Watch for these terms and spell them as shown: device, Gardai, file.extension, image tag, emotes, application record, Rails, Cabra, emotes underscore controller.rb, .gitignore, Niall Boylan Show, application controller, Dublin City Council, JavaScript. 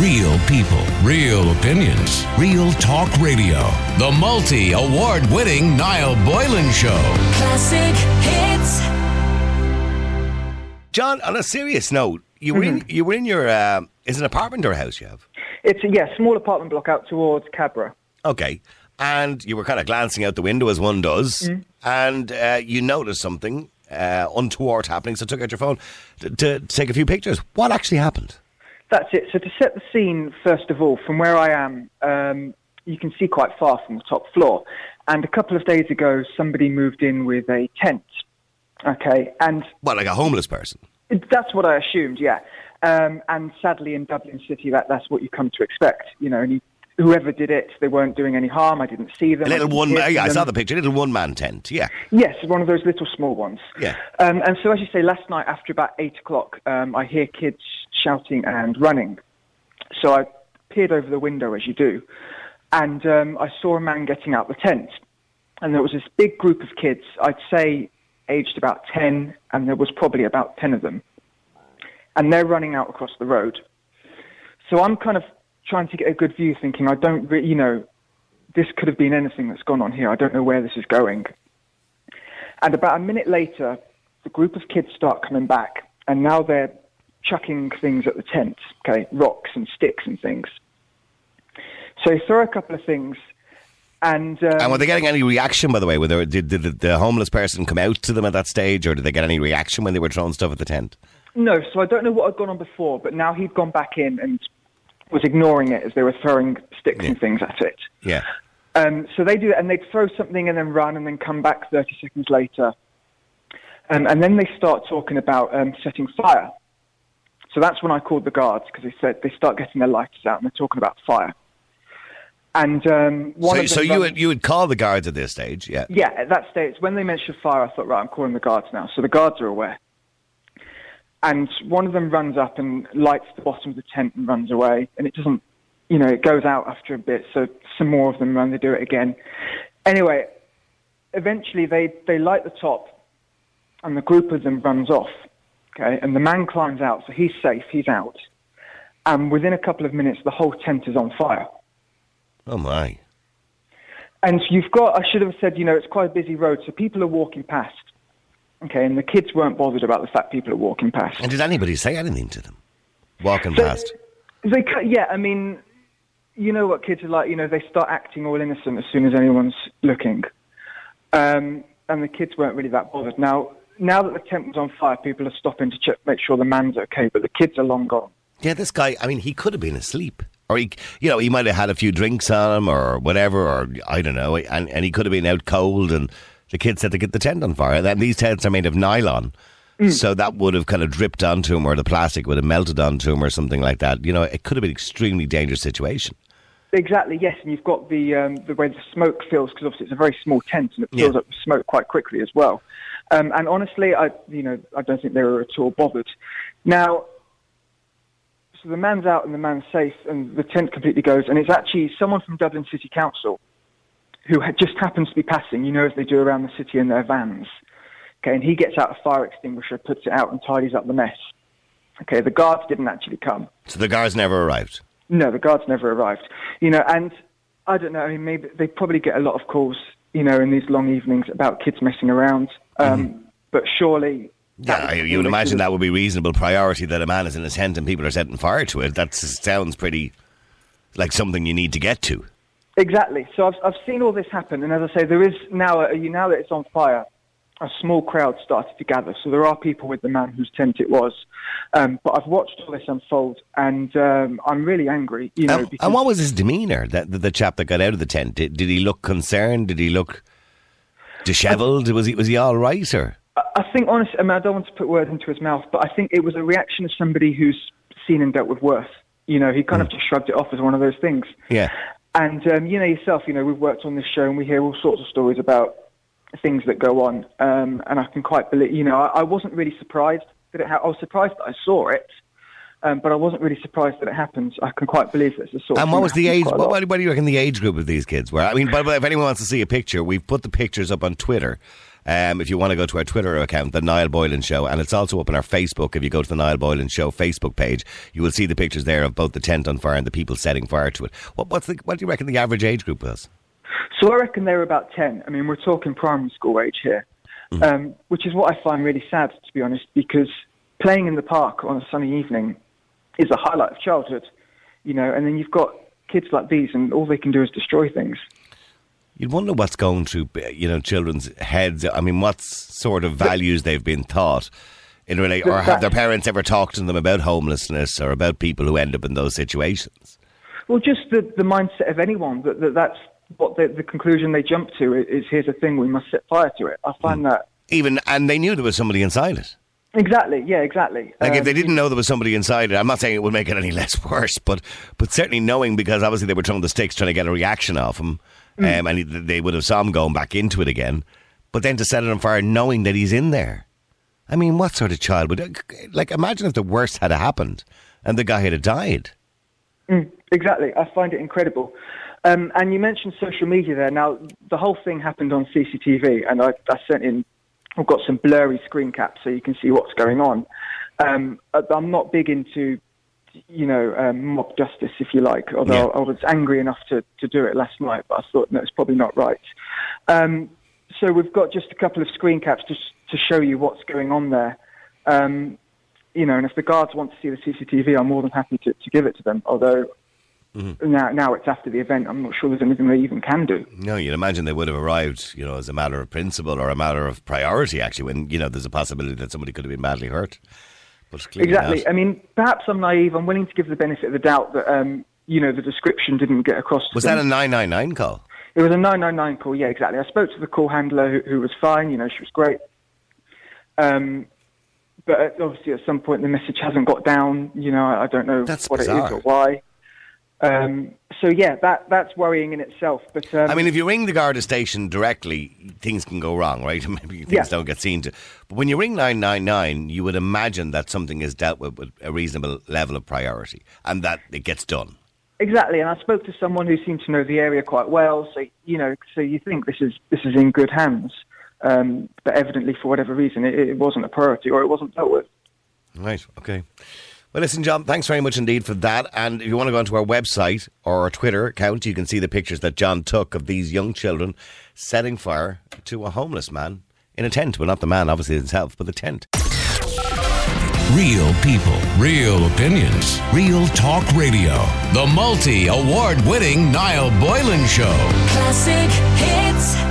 Real people, real opinions, real talk radio. The multi-award-winning Niall Boylan Show. Classic hits. John, on a serious note, you were in your is it an apartment or a house you have? It's a small apartment block out towards Cabra. Okay. And you were kind of glancing out the window, as one does, and you noticed something untoward happening, so took out your phone to take a few pictures. What actually happened? That's it. So to set the scene, first of all, from where I am, you can see quite far from the top floor. And a couple of days ago, somebody moved in with a tent. Okay, and... Well, like a homeless person? That's what I assumed, yeah. And sadly, in Dublin City, that's what you come to expect, you know, and you... Whoever did it, they weren't doing any harm. I didn't see them. A little one, yeah, I saw the picture. A little one-man tent, yeah. Yes, one of those little small ones. Yeah. And so, as you say, last night after about 8 o'clock, I hear kids shouting and running. So I peered over the window, as you do, and I saw a man getting out the tent. And there was this big group of kids, I'd say aged about 10, and there was probably about 10 of them. And they're running out across the road. So I'm kind of trying to get a good view, thinking, I don't really, you know, this could have been anything that's gone on here. I don't know where this is going. And about a minute later, the group of kids start coming back, and now they're chucking things at the tent, okay, rocks and sticks and things. So they throw a couple of things, and were they getting any reaction, by the way? Did the homeless person come out to them at that stage, or did they get any reaction when they were throwing stuff at the tent? No, so I don't know what had gone on before, but now he'd gone back in and was ignoring it as they were throwing sticks and things at it. Yeah. So they do that, and they'd throw something and then run and then come back 30 seconds later. And then they start talking about setting fire. So that's when I called the guards, because they said they start getting their lighters out and they're talking about fire. And you would call the guards at this stage, yeah? Yeah, at that stage. When they mentioned fire, I thought, right, I'm calling the guards now. So the guards are aware. And one of them runs up and lights the bottom of the tent and runs away. And it doesn't, you know, it goes out after a bit. So some more of them run, they do it again. Anyway, eventually they light the top and the group of them runs off. Okay. And the man climbs out. So he's safe. He's out. And within a couple of minutes, the whole tent is on fire. Oh, my. And you've got, I should have said, you know, it's quite a busy road. So people are walking past. Okay, and the kids weren't bothered about the fact people are walking past. And did anybody say anything to them walking past? They, yeah, I mean, you know what kids are like. You know, they start acting all innocent as soon as anyone's looking. And the kids weren't really that bothered. Now that the tent was on fire, people are stopping to check, make sure the man's okay, but the kids are long gone. Yeah, this guy, I mean, he could have been asleep. Or he, you know, he might have had a few drinks on him or whatever, or I don't know, and he could have been out cold and... The kids said to get the tent on fire. And then these tents are made of nylon. So that would have kind of dripped onto him, or the plastic would have melted onto him or something like that. You know, it could have been an extremely dangerous situation. Exactly, yes. And you've got the way the smoke fills, because obviously it's a very small tent and it fills up with smoke quite quickly as well. And honestly, I don't think they were at all bothered. Now, so the man's out and the man's safe and the tent completely goes. And it's actually someone from Dublin City Council who just happens to be passing, you know, as they do around the city in their vans. Okay, and he gets out a fire extinguisher, puts it out and tidies up the mess. Okay, the guards didn't actually come. So the guards never arrived? No, the guards never arrived. You know, and I don't know, I mean, maybe they probably get a lot of calls, you know, in these long evenings about kids messing around. But surely... Yeah, you would imagine that would be reasonable priority, that a man is in a tent and people are setting fire to it. That sounds pretty like something you need to get to. Exactly. So I've seen all this happen, and as I say, there is now that it's on fire, a small crowd started to gather. So there are people with the man whose tent it was, but I've watched all this unfold, and I'm really angry. You know. And what was his demeanour? The chap that got out of the tent, did he look concerned? Did he look dishevelled? Was he all right? Or I think honestly, I mean, I don't want to put words into his mouth, but I think it was a reaction of somebody who's seen and dealt with worse. You know, he kind of just shrugged it off as one of those things. Yeah. And you know yourself, you know, we've worked on this show and we hear all sorts of stories about things that go on. And I can quite believe, you know, I wasn't really surprised that it I was surprised that I saw it, but I wasn't really surprised that it happens. I can quite believe that's the sort of thing. And what was the age? What do you reckon the age group of these kids were? I mean, by the way, if anyone wants to see a picture, we've put the pictures up on Twitter. If you want to go to our Twitter account, The Niall Boylan Show, and it's also up on our Facebook. If you go to The Niall Boylan Show Facebook page, you will see the pictures there of both the tent on fire and the people setting fire to it. What do you reckon the average age group was? So I reckon they were about 10. I mean, we're talking primary school age here, which is what I find really sad, to be honest, because playing in the park on a sunny evening is a highlight of childhood, you know, and then you've got kids like these and all they can do is destroy things. You'd wonder what's going through, you know, children's heads. I mean, what sort of values they've been taught in relation, or have their parents ever talked to them about homelessness or about people who end up in those situations? Well, just the mindset of anyone, that's what the conclusion they jump to is, here's a thing, we must set fire to it. I find that... And they knew there was somebody inside it. Exactly, yeah, exactly. Like, if they didn't know there was somebody inside it, I'm not saying it would make it any less worse, but certainly knowing, because obviously they were throwing the sticks trying to get a reaction off him, and they would have saw him going back into it again, but then to set it on fire knowing that he's in there. I mean, what sort of child would... Like, imagine if the worst had happened and the guy had died. Exactly, I find it incredible. And you mentioned social media there. Now, the whole thing happened on CCTV, and I sent in... I've got some blurry screen caps so you can see what's going on. I'm not big into, you know, mob justice, if you like, although I was angry enough to do it last night, but I thought, no, it's probably not right. So we've got just a couple of screen caps to show you what's going on there. You know, and if the guards want to see the CCTV, I'm more than happy to give it to them, although... Now it's after the event. I'm not sure there's anything they even can do. No, you'd imagine they would have arrived, you know, as a matter of principle or a matter of priority, actually, when, you know, there's a possibility that somebody could have been badly hurt. But exactly. Not. I mean, perhaps I'm naive. I'm willing to give the benefit of the doubt that, you know, the description didn't get across. Was that a 999 call? It was a 999 call, yeah, exactly. I spoke to the call handler who was fine. You know, she was great. But obviously at some point the message hasn't got down. You know, I don't know That's bizarre. It is or why. So yeah, that's worrying in itself. But I mean, if you ring the Garda station directly, things can go wrong, right? Maybe things don't get seen to. But when you ring 999, you would imagine that something is dealt with a reasonable level of priority, and that it gets done. Exactly. And I spoke to someone who seemed to know the area quite well, so you know, so you think this is in good hands. But evidently, for whatever reason, it wasn't a priority, or it wasn't dealt with. Right. Okay. Well, listen, John, thanks very much indeed for that. And if you want to go onto our website or our Twitter account, you can see the pictures that John took of these young children setting fire to a homeless man in a tent. Well, not the man, obviously, himself, but the tent. Real people, real opinions, real talk radio. The multi-award-winning Niall Boylan Show. Classic hits.